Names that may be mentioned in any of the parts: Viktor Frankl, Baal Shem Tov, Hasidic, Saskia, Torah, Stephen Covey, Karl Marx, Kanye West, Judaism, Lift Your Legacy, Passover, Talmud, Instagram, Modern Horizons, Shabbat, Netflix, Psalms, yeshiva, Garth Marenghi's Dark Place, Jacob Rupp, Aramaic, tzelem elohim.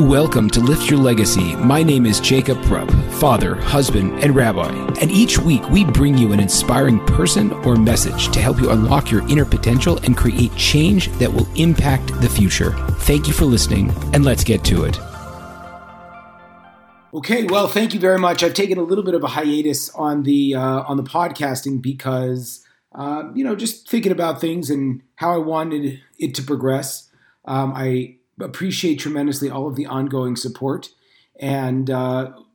Welcome to Lift Your Legacy. My name is Jacob Rupp, father, husband, and rabbi. And each week we bring you an inspiring person or message to help you unlock your inner potential and create change that will impact the future. Thank you for listening, and let's get to it. Okay, well, thank you very much. I've taken a little bit of a hiatus on the podcasting because, just thinking about things and how I wanted it to progress. I appreciate tremendously all of the ongoing support. And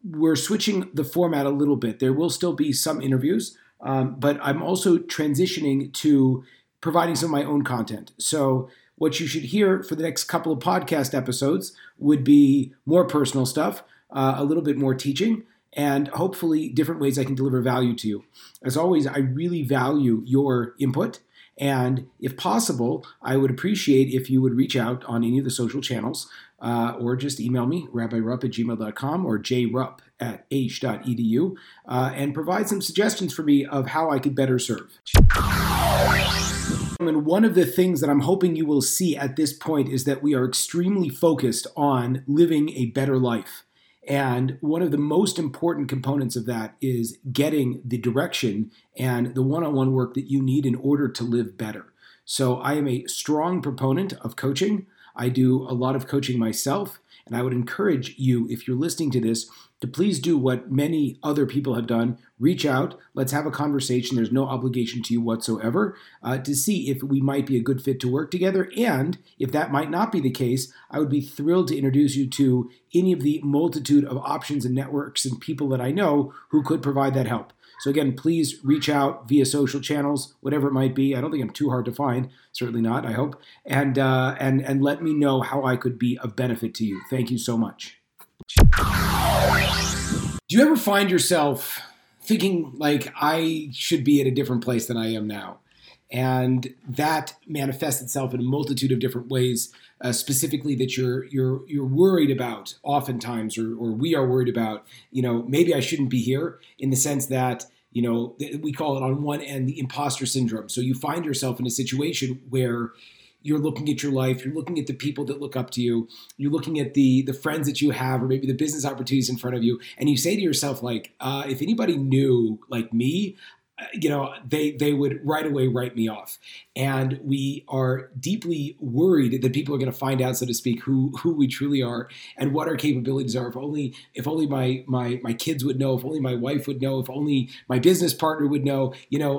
we're switching the format a little bit. There will still be some interviews, but I'm also transitioning to providing some of my own content. So what you should hear for the next couple of podcast episodes would be more personal stuff, a little bit more teaching, and hopefully different ways I can deliver value to you. As always, I really value your input. And if possible, I would appreciate if you would reach out on any of the social channels or just email me, rabbirupp@gmail.com or jrupp@h.edu, and provide some suggestions for me of how I could better serve. And one of the things that I'm hoping you will see at this point is that we are extremely focused on living a better life. And one of the most important components of that is getting the direction and the one-on-one work that you need in order to live better. So I am a strong proponent of coaching. I do a lot of coaching myself, and I would encourage you, if you're listening to this, to please do what many other people have done. Reach out. Let's have a conversation. There's no obligation to you whatsoever to see if we might be a good fit to work together. And if that might not be the case, I would be thrilled to introduce you to any of the multitude of options and networks and people that I know who could provide that help. So again, please reach out via social channels, whatever it might be. I don't think I'm too hard to find. Certainly not, I hope. And and let me know how I could be of benefit to you. Thank you so much. Do you ever find yourself thinking like, I should be at a different place than I am now? And that manifests itself in a multitude of different ways, specifically that you're worried about oftentimes, or we are worried about, maybe I shouldn't be here, in the sense that, we call it on one end the imposter syndrome. So you find yourself in a situation where you're looking at your life, you're looking at the people that look up to you, you're looking at the friends that you have, or maybe the business opportunities in front of you, and you say to yourself, like, if anybody knew like me, they would right away write me off. And we are deeply worried that people are going to find out, so to speak, who we truly are and what our capabilities are. If only my kids would know, if only my wife would know, if only my business partner would know,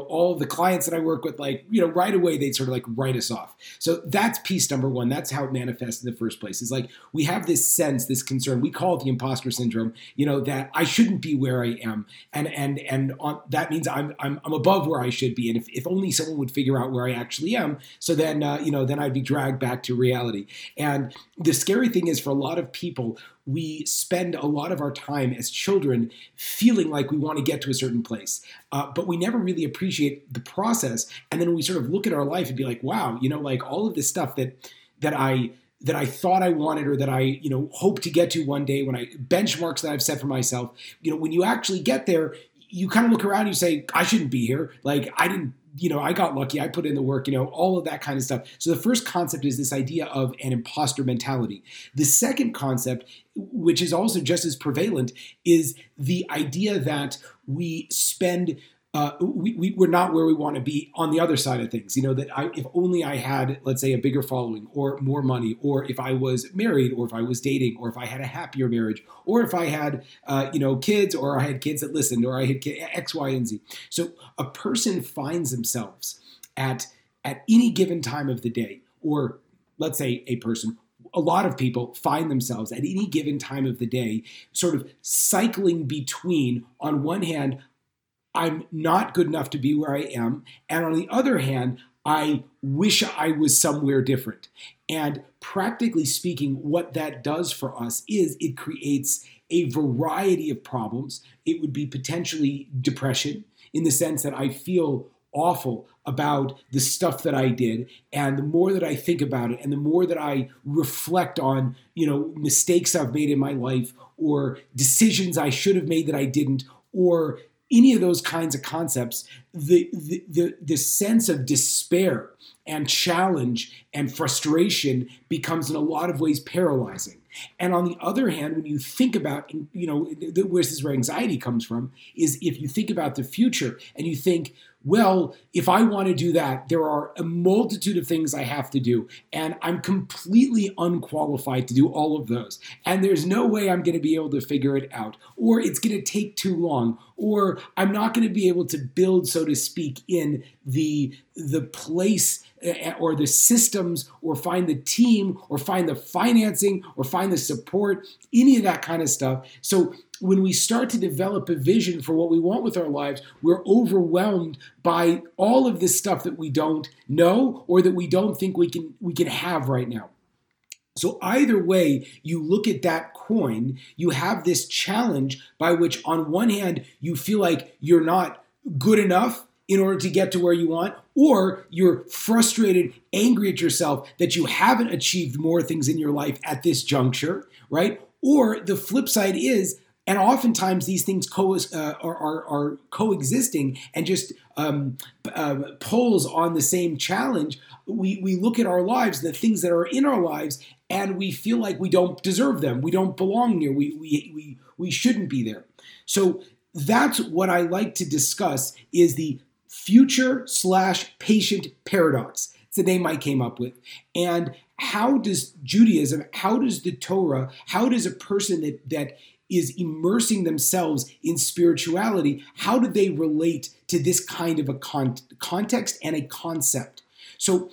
all the clients that I work with, right away, they'd sort of write us off. So that's piece number one. That's how it manifests in the first place. It's like, we have this sense, this concern, we call it the imposter syndrome, that I shouldn't be where I am. And that means I'm above where I should be. And if only someone would figure out where I actually am, so then, then I'd be dragged back to reality. And the scary thing is, for a lot of people, we spend a lot of our time as children feeling like we want to get to a certain place, but we never really appreciate the process. And then we sort of look at our life and be like, wow, all of this stuff that I thought I wanted, or that I, hope to get to one day, when I benchmarks that I've set for myself, when you actually get there, you kind of look around and you say, I shouldn't be here. I didn't, I got lucky. I put in the work, all of that kind of stuff. So the first concept is this idea of an imposter mentality. The second concept, which is also just as prevalent, is the idea that we spend we're not where we want to be on the other side of things. If only I had, let's say, a bigger following, or more money, or if I was married, or if I was dating, or if I had a happier marriage, or if I had, kids, or I had kids that listened, or I had X, Y, and Z. So a person finds themselves at any given time of the day, or let's say a lot of people find themselves at any given time of the day, sort of cycling between, on one hand, I'm not good enough to be where I am, and on the other hand, I wish I was somewhere different. And practically speaking, what that does for us is it creates a variety of problems. It would be potentially depression, in the sense that I feel awful about the stuff that I did. And the more that I think about it, and the more that I reflect on, mistakes I've made in my life, or decisions I should have made that I didn't, or any of those kinds of concepts, the sense of despair and challenge and frustration becomes in a lot of ways paralyzing. And on the other hand, when you think about, you know, where's this where anxiety comes from, is if you think about the future and you think, well, if I want to do that, there are a multitude of things I have to do, and I'm completely unqualified to do all of those, and there's no way I'm going to be able to figure it out, or it's going to take too long, or I'm not going to be able to build, so to speak, in the place or the systems, or find the team, or find the financing, or find the support, any of that kind of stuff. So when we start to develop a vision for what we want with our lives, we're overwhelmed by all of this stuff that we don't know or that we don't think we can have right now. So either way you look at that coin, you have this challenge by which on one hand you feel like you're not good enough in order to get to where you want, or you're frustrated, angry at yourself that you haven't achieved more things in your life at this juncture, right? Or the flip side is, and oftentimes these things are coexisting and just poles on the same challenge, we look at our lives, the things that are in our lives, and we feel like we don't deserve them, we don't belong here, we shouldn't be there. So that's what I like to discuss is the future/patient paradox. It's the name I came up with. And how does Judaism, how does the Torah, how does a person that is immersing themselves in spirituality, how do they relate to this kind of a context and a concept? So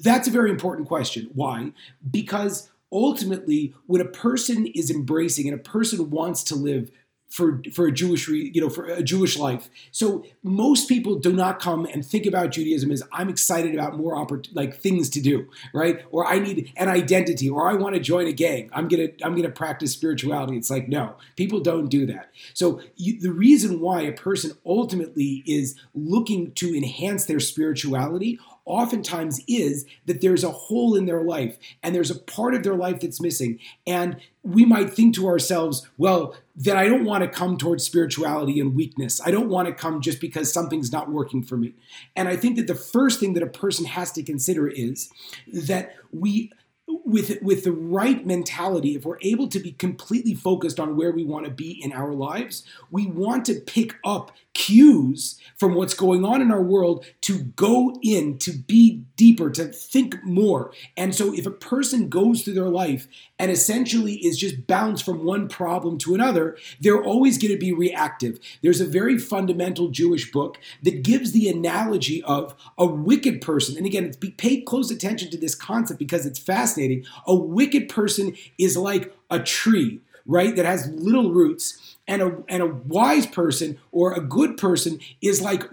that's a very important question. Why? Because ultimately, when a person is embracing and a person wants to live for a Jewish life. So most people do not come and think about Judaism as I'm excited about more things to do, right? Or I need an identity, or I want to join a gang. I'm gonna practice spirituality. It's like, no, people don't do that. So the reason why a person ultimately is looking to enhance their spirituality oftentimes is that there's a hole in their life and there's a part of their life that's missing. And we might think to ourselves, well, that I don't want to come towards spirituality and weakness. I don't want to come just because something's not working for me. And I think that the first thing that a person has to consider is that with the right mentality, if we're able to be completely focused on where we want to be in our lives, we want to pick up cues from what's going on in our world to go in, to be deeper, to think more. And so if a person goes through their life and essentially is just bounced from one problem to another, they're always going to be reactive. There's a very fundamental Jewish book that gives the analogy of a wicked person. And again, pay close attention to this concept because it's fascinating. A wicked person is like a tree, right, that has little roots. And a wise person or a good person is like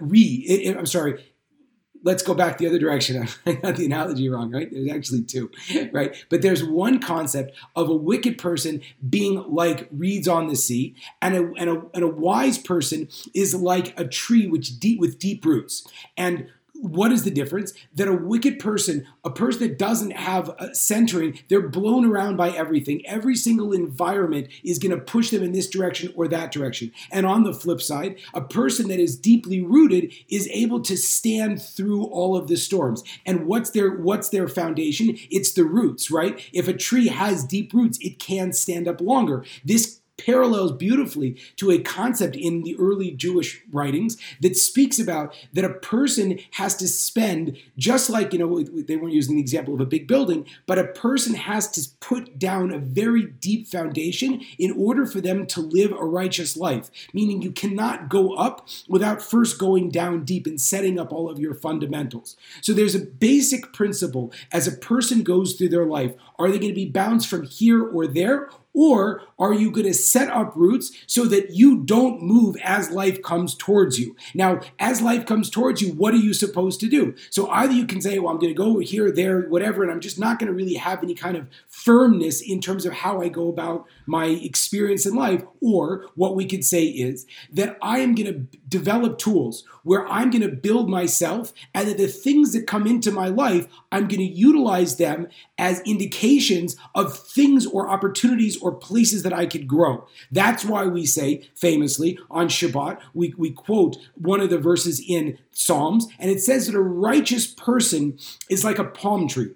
let's go back the other direction. I got the analogy wrong, right? There's actually two, right? But there's one concept of a wicked person being like reeds on the sea, and a wise person is like a tree with deep roots. And what is the difference? That a wicked person, a person that doesn't have a centering, they're blown around by everything. Every single environment is going to push them in this direction or that direction. And on the flip side, a person that is deeply rooted is able to stand through all of the storms. And what's their foundation? It's the roots, right? If a tree has deep roots, it can stand up longer. This parallels beautifully to a concept in the early Jewish writings that speaks about that a person has to spend, just like, you know, they weren't using the example of a big building, but a person has to put down a very deep foundation in order for them to live a righteous life, meaning you cannot go up without first going down deep and setting up all of your fundamentals. So there's a basic principle as a person goes through their life. Are they going to be bounced from here or there? Or are you going to set up roots so that you don't move as life comes towards you? Now, as life comes towards you, what are you supposed to do? So either you can say, well, I'm going to go here, there, whatever, and I'm just not going to really have any kind of firmness in terms of how I go about my experience in life. Or what we could say is that I am going to develop tools where I'm going to build myself, and that the things that come into my life, I'm going to utilize them as indications of things or opportunities or places that I could grow. That's why we say, famously, on Shabbat, we quote one of the verses in Psalms, and it says that a righteous person is like a palm tree.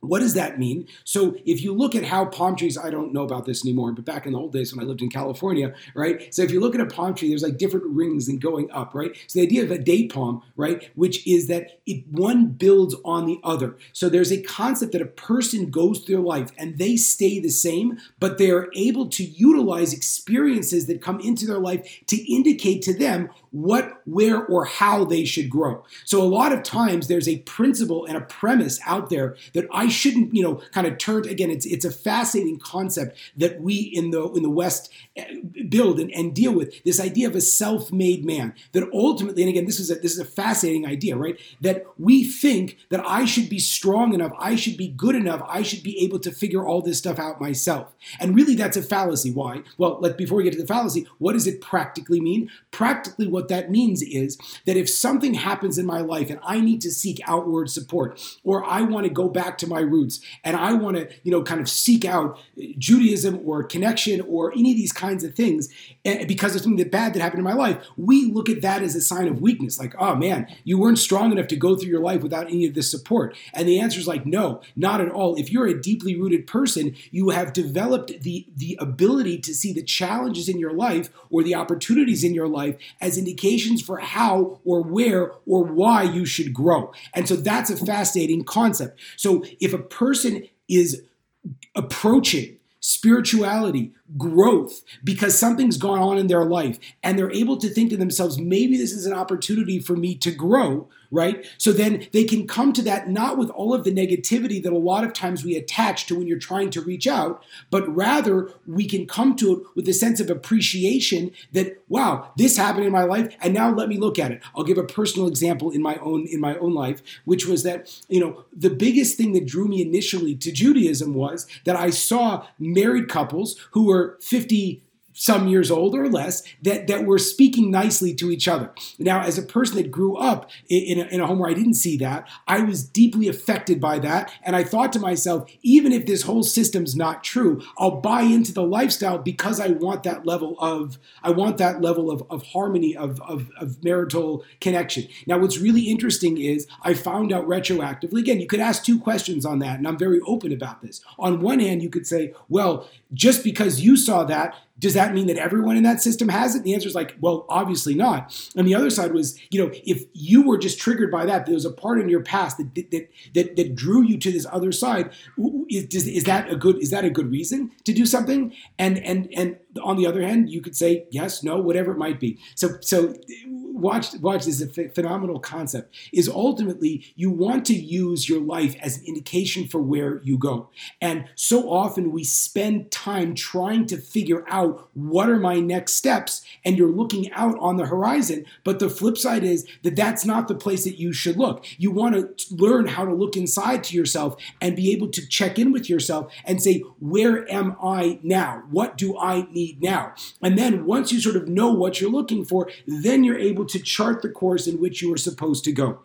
What does that mean? So if you look at how palm trees, I don't know about this anymore, but back in the old days when I lived in California, right? So if you look at a palm tree, there's like different rings and going up, right? So the idea of a date palm, right? Which is that one builds on the other. So there's a concept that a person goes through life and they stay the same, but they are able to utilize experiences that come into their life to indicate to them what, where, or how they should grow. So a lot of times there's a principle and a premise out there that I shouldn't, kind of turn. Again, it's a fascinating concept that we in the West build and deal with, this idea of a self-made man, that ultimately, and again, this is a fascinating idea, right? That we think that I should be strong enough, I should be good enough, I should be able to figure all this stuff out myself. And really that's a fallacy. Why? Well, before we get to the fallacy, what does it practically mean? Practically what that means is that if something happens in my life and I need to seek outward support, or I want to go back to my roots and I want to, kind of seek out Judaism or connection or any of these kinds of things because of something bad that happened in my life, we look at that as a sign of weakness. Like, oh man, you weren't strong enough to go through your life without any of this support. And the answer is like, no, not at all. If you're a deeply rooted person, you have developed the ability to see the challenges in your life or the opportunities in your life as indications for how or where or why you should grow. And so that's a fascinating concept. So if a person is approaching spirituality, growth, because something's gone on in their life, and they're able to think to themselves, maybe this is an opportunity for me to grow, right? So then they can come to that not with all of the negativity that a lot of times we attach to when you're trying to reach out, but rather we can come to it with a sense of appreciation that, wow, this happened in my life, and now let me look at it. I'll give a personal example in my own life, which was that, the biggest thing that drew me initially to Judaism was that I saw married couples who were 50 some years old or less that were speaking nicely to each other. Now, as a person that grew up in a home where I didn't see that, I was deeply affected by that. And I thought to myself, even if this whole system's not true, I'll buy into the lifestyle because I want that level of harmony, of marital connection. Now, what's really interesting is I found out retroactively, again, you could ask two questions on that, and I'm very open about this. On one hand, you could say, well, just because you saw that, does that mean that everyone in that system has it? And the answer is like, well, obviously not. And the other side was, if you were just triggered by that, there was a part in your past that drew you to this other side. Is that a good reason to do something? And on the other hand, you could say yes, no, whatever it might be. So watch this is a phenomenal concept. Is ultimately you want to use your life as an indication for where you go. And so often we spend time trying to figure out, what are my next steps? And you're looking out on the horizon. But the flip side is that that's not the place that you should look. You want to learn how to look inside to yourself and be able to check in with yourself and say, where am I now? What do I need now? And then once you sort of know what you're looking for, then you're able to chart the course in which you are supposed to go.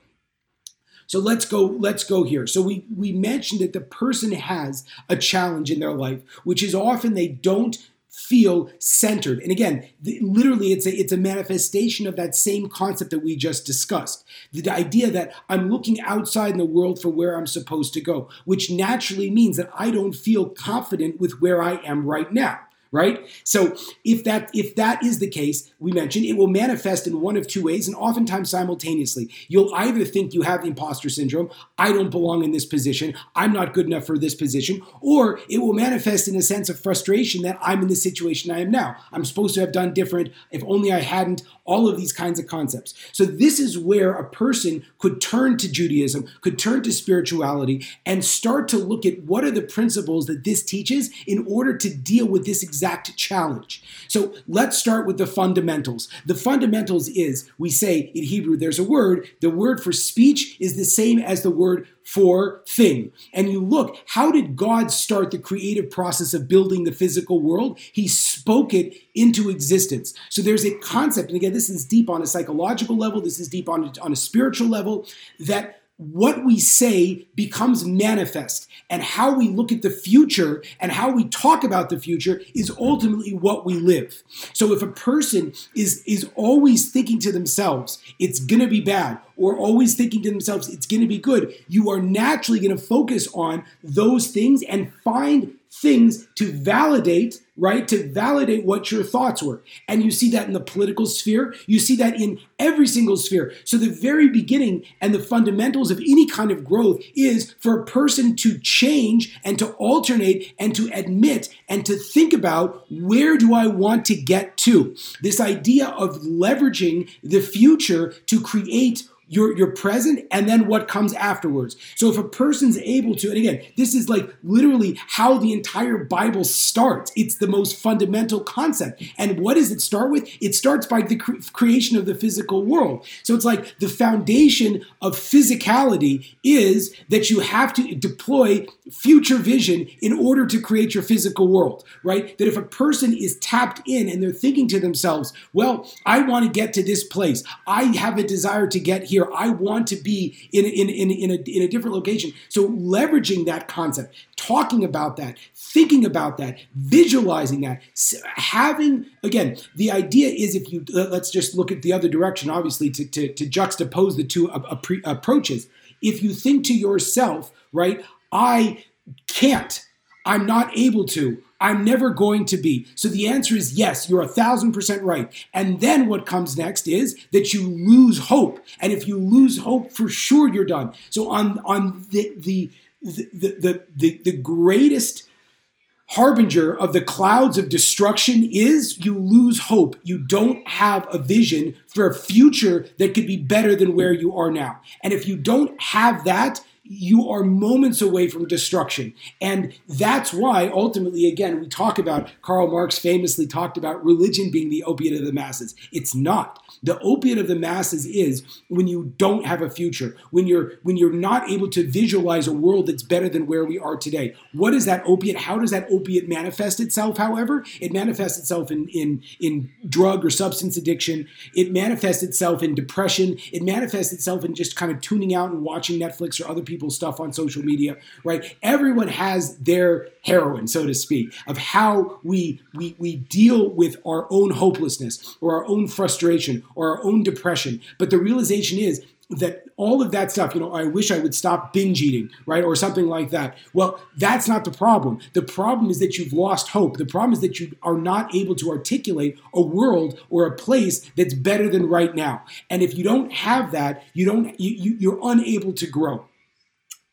So let's go here. So we mentioned that the person has a challenge in their life, which is often they don't feel centered. And again, literally it's a manifestation of that same concept that we just discussed. The idea that I'm looking outside in the world for where I'm supposed to go, which naturally means that I don't feel confident with where I am right now. Right? So if that is the case, we mentioned it will manifest in one of two ways and oftentimes simultaneously. You'll either think you have imposter syndrome, I don't belong in this position, I'm not good enough for this position, or it will manifest in a sense of frustration that I'm in the situation I am now. I'm supposed to have done different, if only I hadn't, all of these kinds of concepts. So this is where a person could turn to Judaism, could turn to spirituality, and start to look at what are the principles that this teaches in order to deal with this exact challenge. So let's start with the fundamentals. The fundamentals is, we say in Hebrew, there's a word, the word for speech is the same as the word for thing. And you look, how did God start the creative process of building the physical world? He spoke it into existence. So there's a concept, and again, this is deep on a psychological level, this is deep on a spiritual level, that what we say becomes manifest, and how we look at the future and how we talk about the future is ultimately what we live. So if a person is always thinking to themselves, it's going to be bad, or always thinking to themselves, it's going to be good, you are naturally going to focus on those things and find things to validate, right? To validate what your thoughts were. And you see that in the political sphere. You see that in every single sphere. So the very beginning and the fundamentals of any kind of growth is for a person to change and to alternate and to admit and to think about, where do I want to get to? This idea of leveraging the future to create your present, and then what comes afterwards. So if a person's able to, and again, this is like literally how the entire Bible starts. It's the most fundamental concept. And what does it start with? It starts by the creation of the physical world. So it's like the foundation of physicality is that you have to deploy future vision in order to create your physical world, right? That if a person is tapped in and they're thinking to themselves, well, I want to get to this place. I have a desire to get here. I want to be in a different location. So leveraging that concept, talking about that, thinking about that, visualizing that, having, again, the idea is if you, let's just look at the other direction, obviously, to juxtapose the two approaches. If you think to yourself, right, I can't, I'm not able to, I'm never going to be. So the answer is yes, you're 1,000% right. And then what comes next is that you lose hope. And if you lose hope, for sure you're done. So on the greatest harbinger of the clouds of destruction is you lose hope. You don't have a vision for a future that could be better than where you are now. And if you don't have that, you are moments away from destruction. And that's why, ultimately, again, we talk about, Karl Marx famously talked about religion being the opiate of the masses. It's not. The opiate of the masses is when you don't have a future, when you're not able to visualize a world that's better than where we are today. What is that opiate? How does that opiate manifest itself, however? It manifests itself in drug or substance addiction. It manifests itself in depression. It manifests itself in just kind of tuning out and watching Netflix or other people stuff on social media, right? Everyone has their heroine, so to speak, of how we deal with our own hopelessness or our own frustration or our own depression. But the realization is that all of that stuff, you know, I wish I would stop binge eating, right? Or something like that. Well, that's not the problem. The problem is that you've lost hope. The problem is that you are not able to articulate a world or a place that's better than right now. And if you don't have that, you're unable to grow.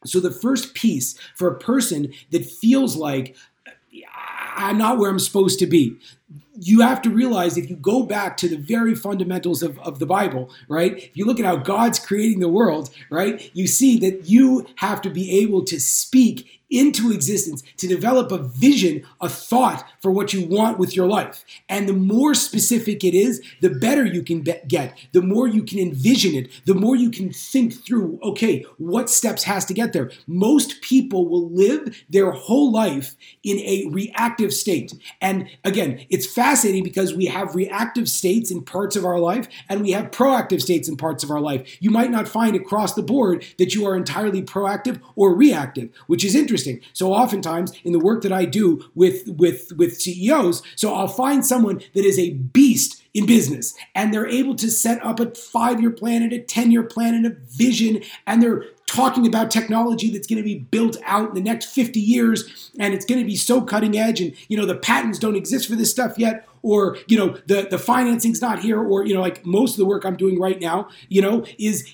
So the first piece for a person that feels like I'm not where I'm supposed to be, you have to realize, if you go back to the very fundamentals of the Bible, right? If you look at how God's creating the world, right? You see that you have to be able to speak into existence, to develop a vision, a thought for what you want with your life. And the more specific it is, the better you can get, the more you can envision it, the more you can think through, okay, what steps has to get there? Most people will live their whole life in a reactive state. And again, it's fascinating because we have reactive states in parts of our life and we have proactive states in parts of our life. You might not find across the board that you are entirely proactive or reactive, which is interesting. So oftentimes in the work that I do with CEOs, so I'll find someone that is a beast in business, and they're able to set up a 5-year plan and a 10-year plan and a vision, and they're talking about technology that's going to be built out in the next 50 years, and it's going to be so cutting edge, and, you know, the patents don't exist for this stuff yet, or, you know, the financing's not here, or, you know, like most of the work I'm doing right now, you know, is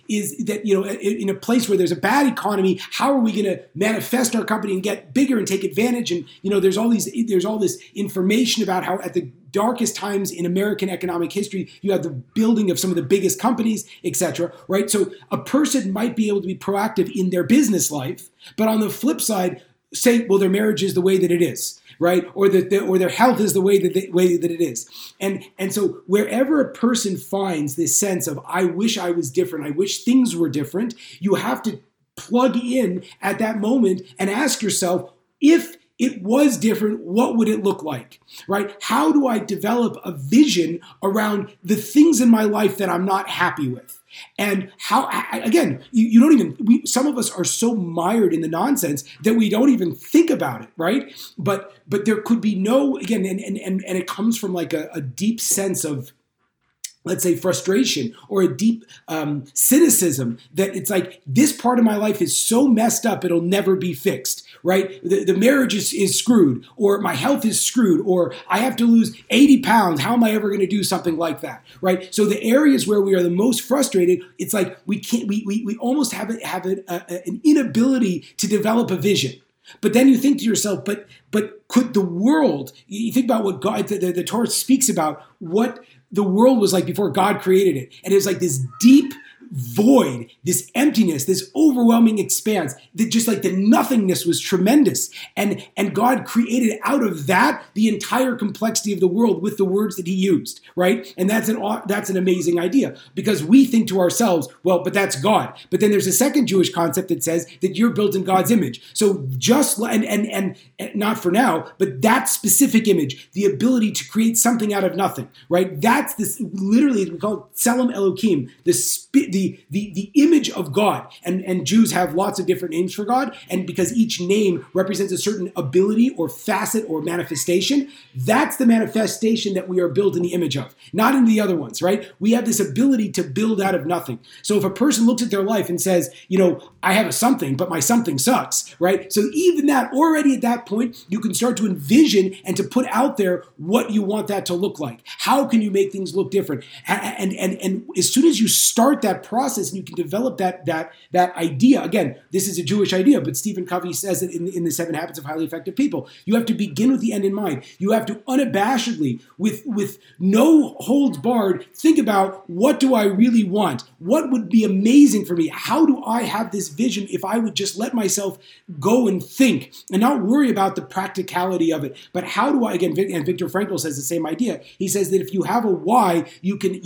that, you know, in a place where there's a bad economy, how are we going to manifest our company and get bigger and take advantage? And, you know, there's all this information about how at the darkest times in American economic history, you have the building of some of the biggest companies, etc., right? So a person might be able to be proactive in their business life, but on the flip side, say, well, their marriage is the way that it is, right? Or or their health is the way that it is. And so wherever a person finds this sense of, I wish I was different, I wish things were different, you have to plug in at that moment and ask yourself, if it was different, what would it look like, right? How do I develop a vision around the things in my life that I'm not happy with? And how, again, you don't even, some of us are so mired in the nonsense that we don't even think about it, right? But there could be no, again, and it comes from like a deep sense of, let's say, frustration or a deep cynicism that it's like, this part of my life is so messed up, it'll never be fixed, right? The marriage is screwed, or my health is screwed, or I have to lose 80 pounds. How am I ever going to do something like that, right? So the areas where we are the most frustrated, it's like we can't, we almost have an inability to develop a vision. But then you think to yourself, but could the world, you think about what God, the Torah speaks about, what the world was like before God created it. And it was like this deep void, this emptiness, this overwhelming expanse, that just like the nothingness was tremendous. And God created out of that the entire complexity of the world with the words that he used, right? And that's an amazing idea, because we think to ourselves, well, but that's God. But then there's a second Jewish concept that says that you're built in God's image. So just, and not for now, but that specific image, the ability to create something out of nothing, right? That's this, literally, we call it tzelem elohim, the image of God, and Jews have lots of different names for God, and because each name represents a certain ability or facet or manifestation, that's the manifestation that we are built in the image of, not in the other ones, right? We have this ability to build out of nothing. So if a person looks at their life and says, you know, I have a something, but my something sucks, right? So even that, already at that point, you can start to envision and to put out there what you want that to look like. How can you make things look different? And as soon as you start that process and you can develop that idea. Again, this is a Jewish idea, but Stephen Covey says it in the 7 Habits of Highly Effective People. You have to begin with the end in mind. You have to unabashedly, with no holds barred, think about, what do I really want? What would be amazing for me? How do I have this vision if I would just let myself go and think and not worry about the practicality of it? But how do I, again, and Viktor Frankl says the same idea. He says that if you have a why, you can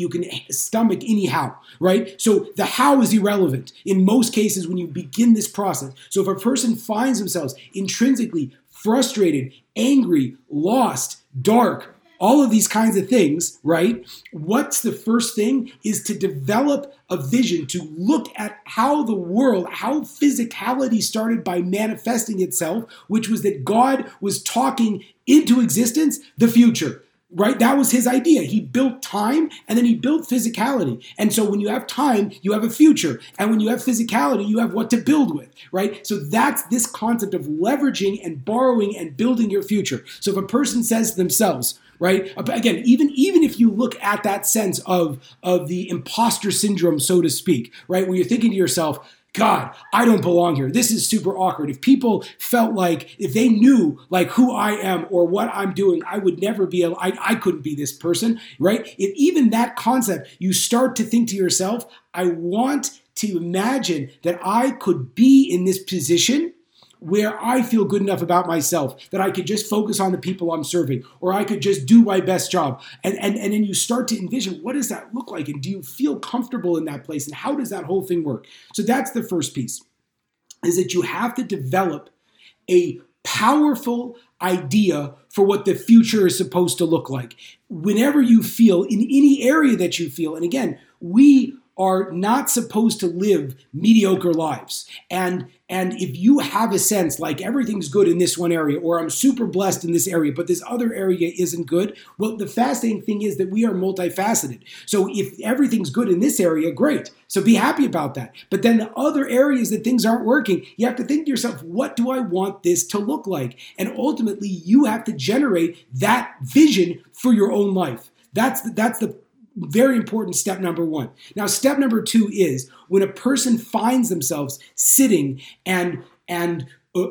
stomach anyhow, right? So the how is irrelevant in most cases when you begin this process. So if a person finds themselves intrinsically frustrated, angry, lost, dark, all of these kinds of things, right? What's the first thing is to develop a vision, to look at how the world, how physicality started by manifesting itself, which was that God was talking into existence the future. Right? That was his idea. He built time, and then he built physicality. And so when you have time, you have a future. And when you have physicality, you have what to build with, right? So that's this concept of leveraging and borrowing and building your future. So if a person says to themselves, right? Again, even if you look at that sense of the imposter syndrome, so to speak, right? Where you're thinking to yourself, God, I don't belong here. This is super awkward. If people felt like, if they knew like who I am or what I'm doing, I would never be able, I couldn't be this person, right? If even that concept, you start to think to yourself, I want to imagine that I could be in this position where I feel good enough about myself, that I could just focus on the people I'm serving, or I could just do my best job. And then you start to envision, what does that look like? And do you feel comfortable in that place? And how does that whole thing work? So that's the first piece, is that you have to develop a powerful idea for what the future is supposed to look like. Whenever you feel, in any area that you feel, and again, we are not supposed to live mediocre lives. And if you have a sense like everything's good in this one area, or I'm super blessed in this area, but this other area isn't good, well, the fascinating thing is that we are multifaceted. So if everything's good in this area, great. So be happy about that. But then the other areas that things aren't working, you have to think to yourself, what do I want this to look like? And ultimately, you have to generate that vision for your own life. That's the very important step number one. Now, step number two is when a person finds themselves sitting and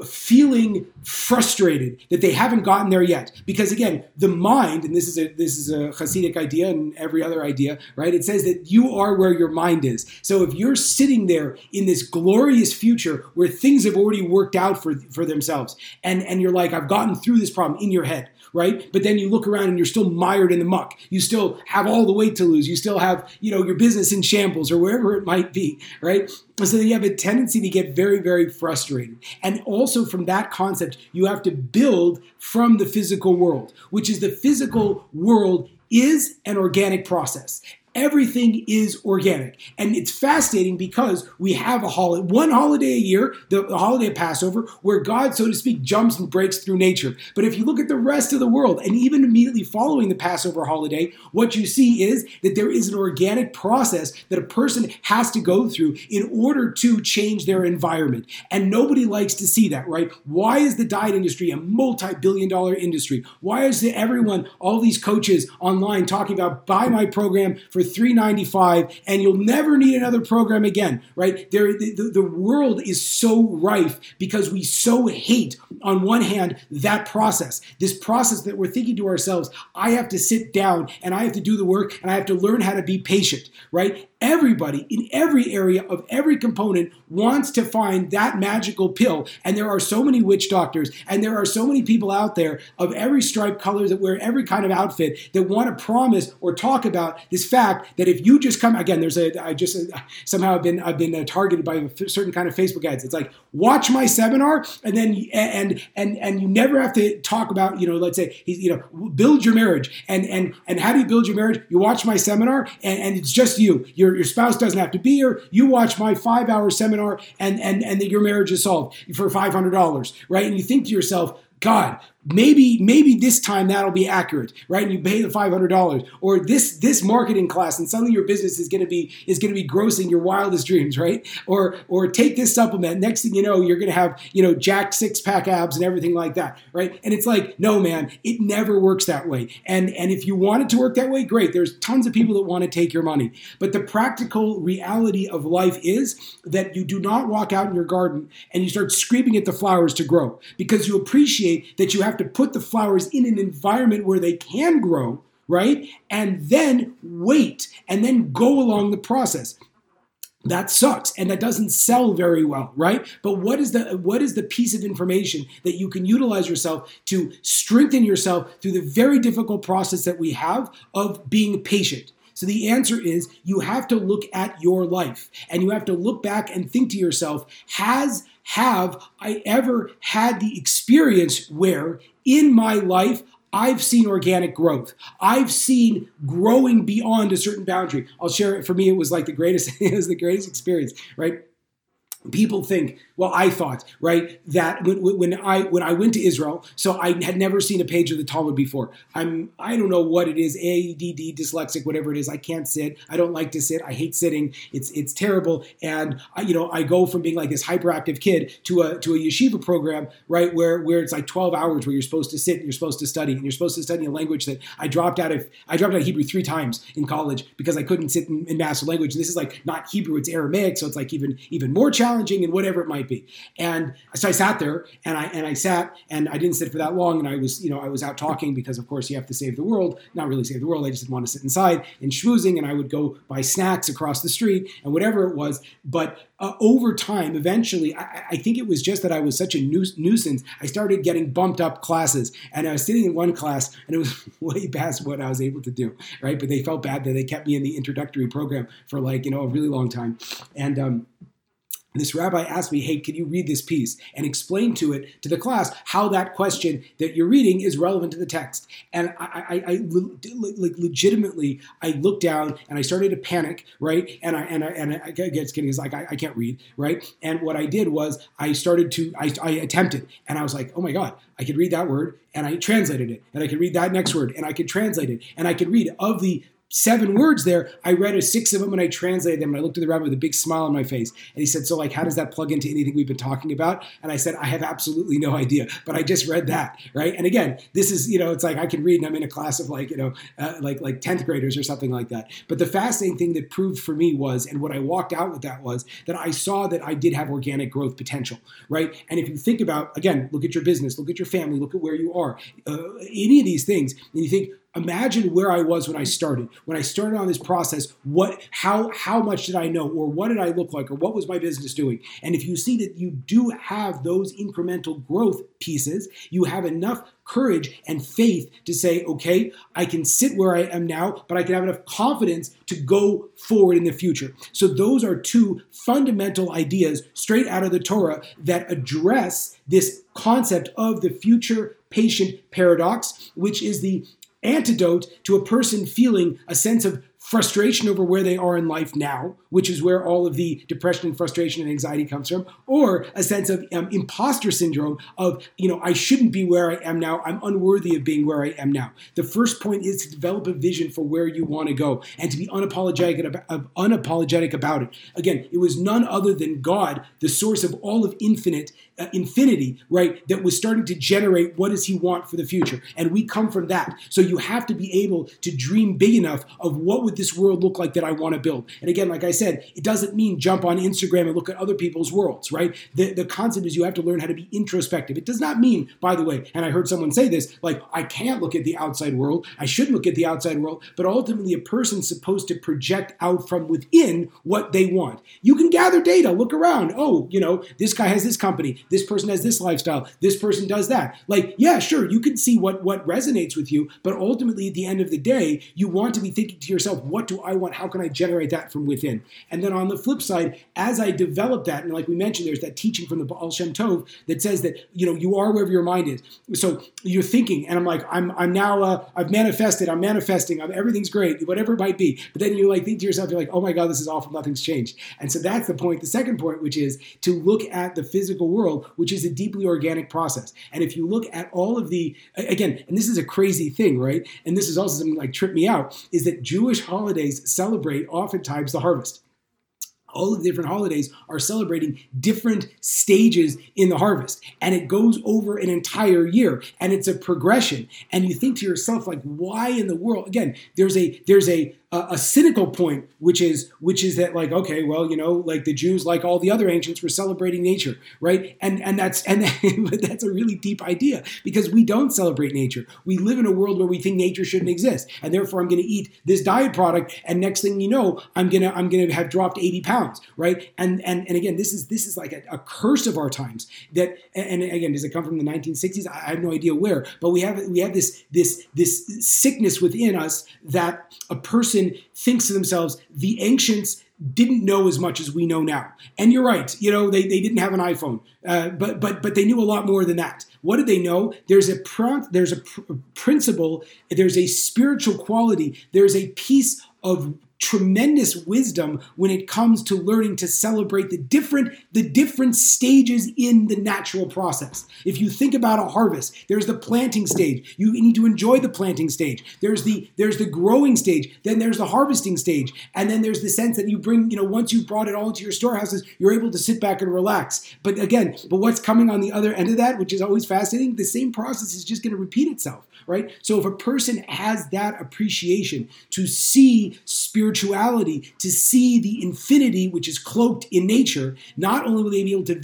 feeling frustrated that they haven't gotten there yet. Because again, the mind, and this is a Hasidic idea and every other idea, right? It says that you are where your mind is. So if you're sitting there in this glorious future where things have already worked out for themselves, and you're like, I've gotten through this problem in your head, right? But then you look around and you're still mired in the muck. You still have all the weight to lose. You still have, your business in shambles or wherever it might be, right? So you have a tendency to get very, very frustrated. And also from that concept, you have to build from the physical world, which is the physical world is an organic process. Everything is organic. And it's fascinating because we have a holiday, one holiday a year, the holiday of Passover, where God, so to speak, jumps and breaks through nature. But if you look at the rest of the world, and even immediately following the Passover holiday, what you see is that there is an organic process that a person has to go through in order to change their environment. And nobody likes to see that, right? Why is the diet industry a multi-billion-dollar industry? Why is everyone, all these coaches online talking about buy my program for $3.95 and you'll never need another program again, right? The world is so rife because we so hate, on one hand, that process. This process that we're thinking to ourselves, I have to sit down and I have to do the work and I have to learn how to be patient, right? Everybody in every area of every component wants to find that magical pill. And there are so many witch doctors and there are so many people out there of every stripe, colors, that wear every kind of outfit that want to promise or talk about this fact that if you just come, again, I've been targeted by a certain kind of Facebook ads. It's like, watch my seminar and then, and you never have to talk about, you know, let's say, you know, build your marriage and how do you build your marriage? You watch my seminar and it's just you. Your spouse doesn't have to be here. You watch my 5-hour seminar and your marriage is solved for $500, right? And you think to yourself, God, maybe this time that'll be accurate, right? And you pay the $500 or this marketing class and suddenly your business is going to be grossing your wildest dreams, right? Or take this supplement. Next thing you know, you're going to have, you know, jacked 6-pack abs and everything like that, right? And it's like, no, man, it never works that way. And if you want it to work that way, great. There's tons of people that want to take your money. But the practical reality of life is that you do not walk out in your garden and you start screaming at the flowers to grow because you appreciate that you have to put the flowers in an environment where they can grow, right? And then wait, and then go along the process. That sucks, and that doesn't sell very well, right? But what is the piece of information that you can utilize yourself to strengthen yourself through the very difficult process that we have of being patient? So the answer is you have to look at your life, and you have to look back and think to yourself, have I ever had the experience where in my life I've seen organic growth? I've seen growing beyond a certain boundary. I'll share it. For me, it was like the greatest experience, right? People think, well, I thought, right, that when I went to Israel, so I had never seen a page of the Talmud before. I don't know what it is, ADD, dyslexic, whatever it is. I can't sit. I don't like to sit. I hate sitting. It's terrible. And I go from being like this hyperactive kid to a yeshiva program, right, where it's like 12 hours where you're supposed to sit and you're supposed to study and you're supposed to study a language that I dropped out of Hebrew 3 times in college because I couldn't sit in master language. And this is like not Hebrew, it's Aramaic, so it's like even more challenging and whatever it might be. And so I sat there and I didn't sit for that long. And I was out talking because of course you have to save the world, not really save the world. I just didn't want to sit inside and schmoozing. And I would go buy snacks across the street and whatever it was. But over time, eventually, I think it was just that I was such a nuisance. I started getting bumped up classes and I was sitting in one class and it was way past what I was able to do. Right. But they felt bad that they kept me in the introductory program for like, you know, a really long time. And, this rabbi asked me, hey, can you read this piece and explain to the class, how that question that you're reading is relevant to the text. And I legitimately looked down and I started to panic, right? And I get kidding, it's like, I can't read, right? And what I did was I attempted and I was like, oh my God, I could read that word and I translated it and I could read that next word and I could translate it and I could read of the 7 words there. I read 6 of them and I translated them. And I looked at the rabbi with a big smile on my face. And he said, so like, how does that plug into anything we've been talking about? And I said, I have absolutely no idea, but I just read that. Right. And again, this is, you know, it's like I can read and I'm in a class of like, you know, like 10th graders or something like that. But the fascinating thing that proved for me was, and what I walked out with that was that I saw that I did have organic growth potential. Right. And if you think about, again, look at your business, look at your family, look at where you are, any of these things, and you think, imagine where I was when I started. When I started on this process, how much did I know, or what did I look like, or what was my business doing? And if you see that you do have those incremental growth pieces, you have enough courage and faith to say, okay, I can sit where I am now, but I can have enough confidence to go forward in the future. So those are 2 fundamental ideas straight out of the Torah that address this concept of the future patient paradox, which is the antidote to a person feeling a sense of frustration over where they are in life now, which is where all of the depression and frustration and anxiety comes from, or a sense of imposter syndrome of, I shouldn't be where I am now. I'm unworthy of being where I am now. The first point is to develop a vision for where you want to go and to be unapologetic about it. Again, it was none other than God, the source of all of infinity, right, that was starting to generate what does he want for the future. And we come from that. So you have to be able to dream big enough of what would this world look like that I want to build. And again, like I said, it doesn't mean jump on Instagram and look at other people's worlds, right? The concept is you have to learn how to be introspective. It does not mean, by the way, and I heard someone say this, like, I can't look at the outside world. I should look at the outside world. But ultimately, a person's supposed to project out from within what they want. You can gather data, look around. Oh, this guy has this company. This person has this lifestyle. This person does that. Like, yeah, sure, you can see what resonates with you. But ultimately, at the end of the day, you want to be thinking to yourself, what do I want? How can I generate that from within? And then on the flip side, as I develop that, and like we mentioned, there's that teaching from the Baal Shem Tov that says that, you are wherever your mind is. So you're thinking, and I'm like, I'm now, I've manifested, I'm manifesting, everything's great, whatever it might be. But then you like think to yourself, you're like, oh my God, this is awful, nothing's changed. And so that's the point. The second point, which is to look at the physical world, which is a deeply organic process. And if you look at all of the, again, and this is a crazy thing, right? And this is also something like tripped me out, is that Jewish holidays celebrate oftentimes the harvest. All of the different holidays are celebrating different stages in the harvest. And it goes over an entire year. And it's a progression. And you think to yourself, like, why in the world? Again, there's a cynical point, which is that, like, okay, well, like the Jews, like all the other ancients, were celebrating nature, right? And that's a really deep idea, because we don't celebrate nature. We live in a world where we think nature shouldn't exist, and therefore I'm going to eat this diet product, and next thing you know, I'm going to have dropped 80 pounds, right? And again, this is like a curse of our times. That, and again, does it come from the 1960s? I have no idea where, but we have this sickness within us that a person thinks to themselves, the ancients didn't know as much as we know now. And you're right, they didn't have an iPhone, but they knew a lot more than that. What did they know? There's a principle, there's a spiritual quality, there's a piece of tremendous wisdom when it comes to learning to celebrate the different stages in the natural process. If you think about a harvest, there's the planting stage. You need to enjoy the planting stage. There's the growing stage. Then there's the harvesting stage. And then there's the sense that you bring, once you've brought it all into your storehouses, you're able to sit back and relax. But again, what's coming on the other end of that, which is always fascinating, the same process is just going to repeat itself, right? So if a person has that appreciation to see spirituality, to see the infinity which is cloaked in nature, not only will they be able to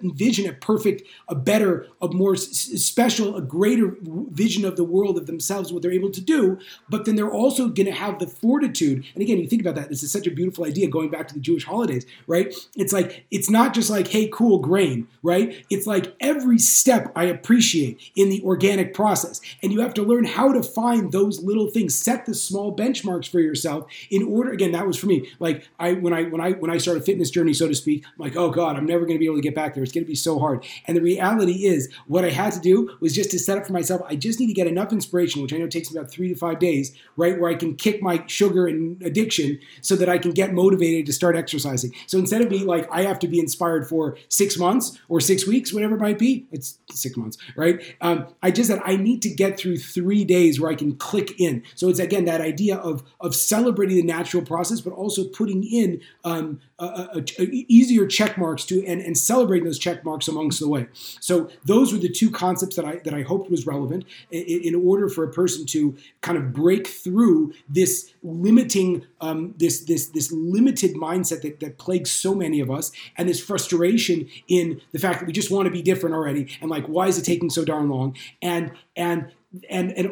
envision a perfect, a better, a more special, a greater vision of the world, of themselves, what they're able to do, but then they're also going to have the fortitude. And again, you think about that. This is such a beautiful idea, going back to the Jewish holidays, right? It's like, it's not just like, hey, cool, grain, right? It's like every step I appreciate in the organic process. And you have to learn how to find those little things, set the small benchmarks for yourself in order. Again, that was for me. Like when I start a fitness journey, so to speak, I'm like, oh God, I'm never going to be able to get back there. It's going to be so hard. And the reality is, what I had to do was just to set up for myself. I just need to get enough inspiration, which I know takes about 3 to 5 days, right? Where I can kick my sugar and addiction so that I can get motivated to start exercising. So instead of being like, I have to be inspired for 6 months or 6 weeks, whatever it might be, it's 6 months, right? I just said, I need to get through 3 days where I can click in. So it's, again, that idea of celebrating the natural process, but also putting in easier check marks to and celebrating those check marks amongst the way. So those were the two concepts that I hoped was relevant in order for a person to kind of break through this limiting, this limited mindset that plagues so many of us, and this frustration in the fact that we just want to be different already, and like, why is it taking so darn long? And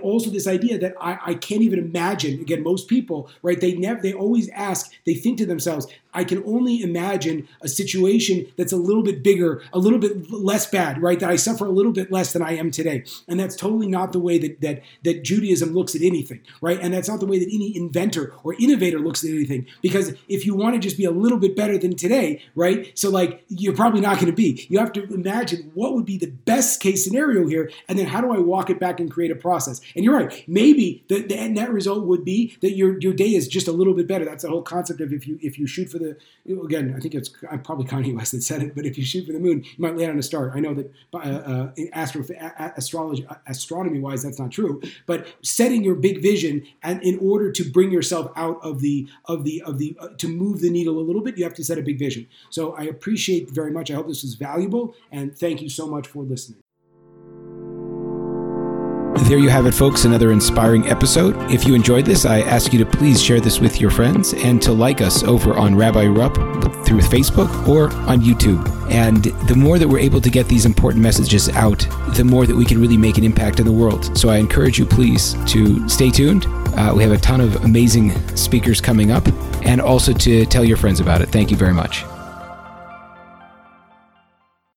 also this idea that I can't even imagine. Again, most people, right? They always ask. They think to themselves, I can only imagine a situation that's a little bit bigger, a little bit less bad, right? That I suffer a little bit less than I am today. And that's totally not the way that Judaism looks at anything, right? And that's not the way that any inventor or innovator looks at anything. Because if you want to just be a little bit better than today, right? So like, you're probably not going to be. You have to imagine what would be the best case scenario here. And then how do I walk it back and create a process? And you're right. Maybe the net result would be that your day is just a little bit better. That's the whole concept of if you shoot for the, again, I think it's probably Kanye West that said it, but if you shoot for the moon, you might land on a star. I know that astronomy-wise, that's not true. But setting your big vision, and in order to bring yourself out of the to move the needle a little bit, you have to set a big vision. So I appreciate very much. I hope this was valuable, and thank you so much for listening. There you have it, folks, another inspiring episode. If you enjoyed this, I ask you to please share this with your friends and to like us over on Rabbi Rupp through Facebook or on YouTube. And the more that we're able to get these important messages out, the more that we can really make an impact in the world. So I encourage you, please, to stay tuned. We have a ton of amazing speakers coming up, and also to tell your friends about it. Thank you very much.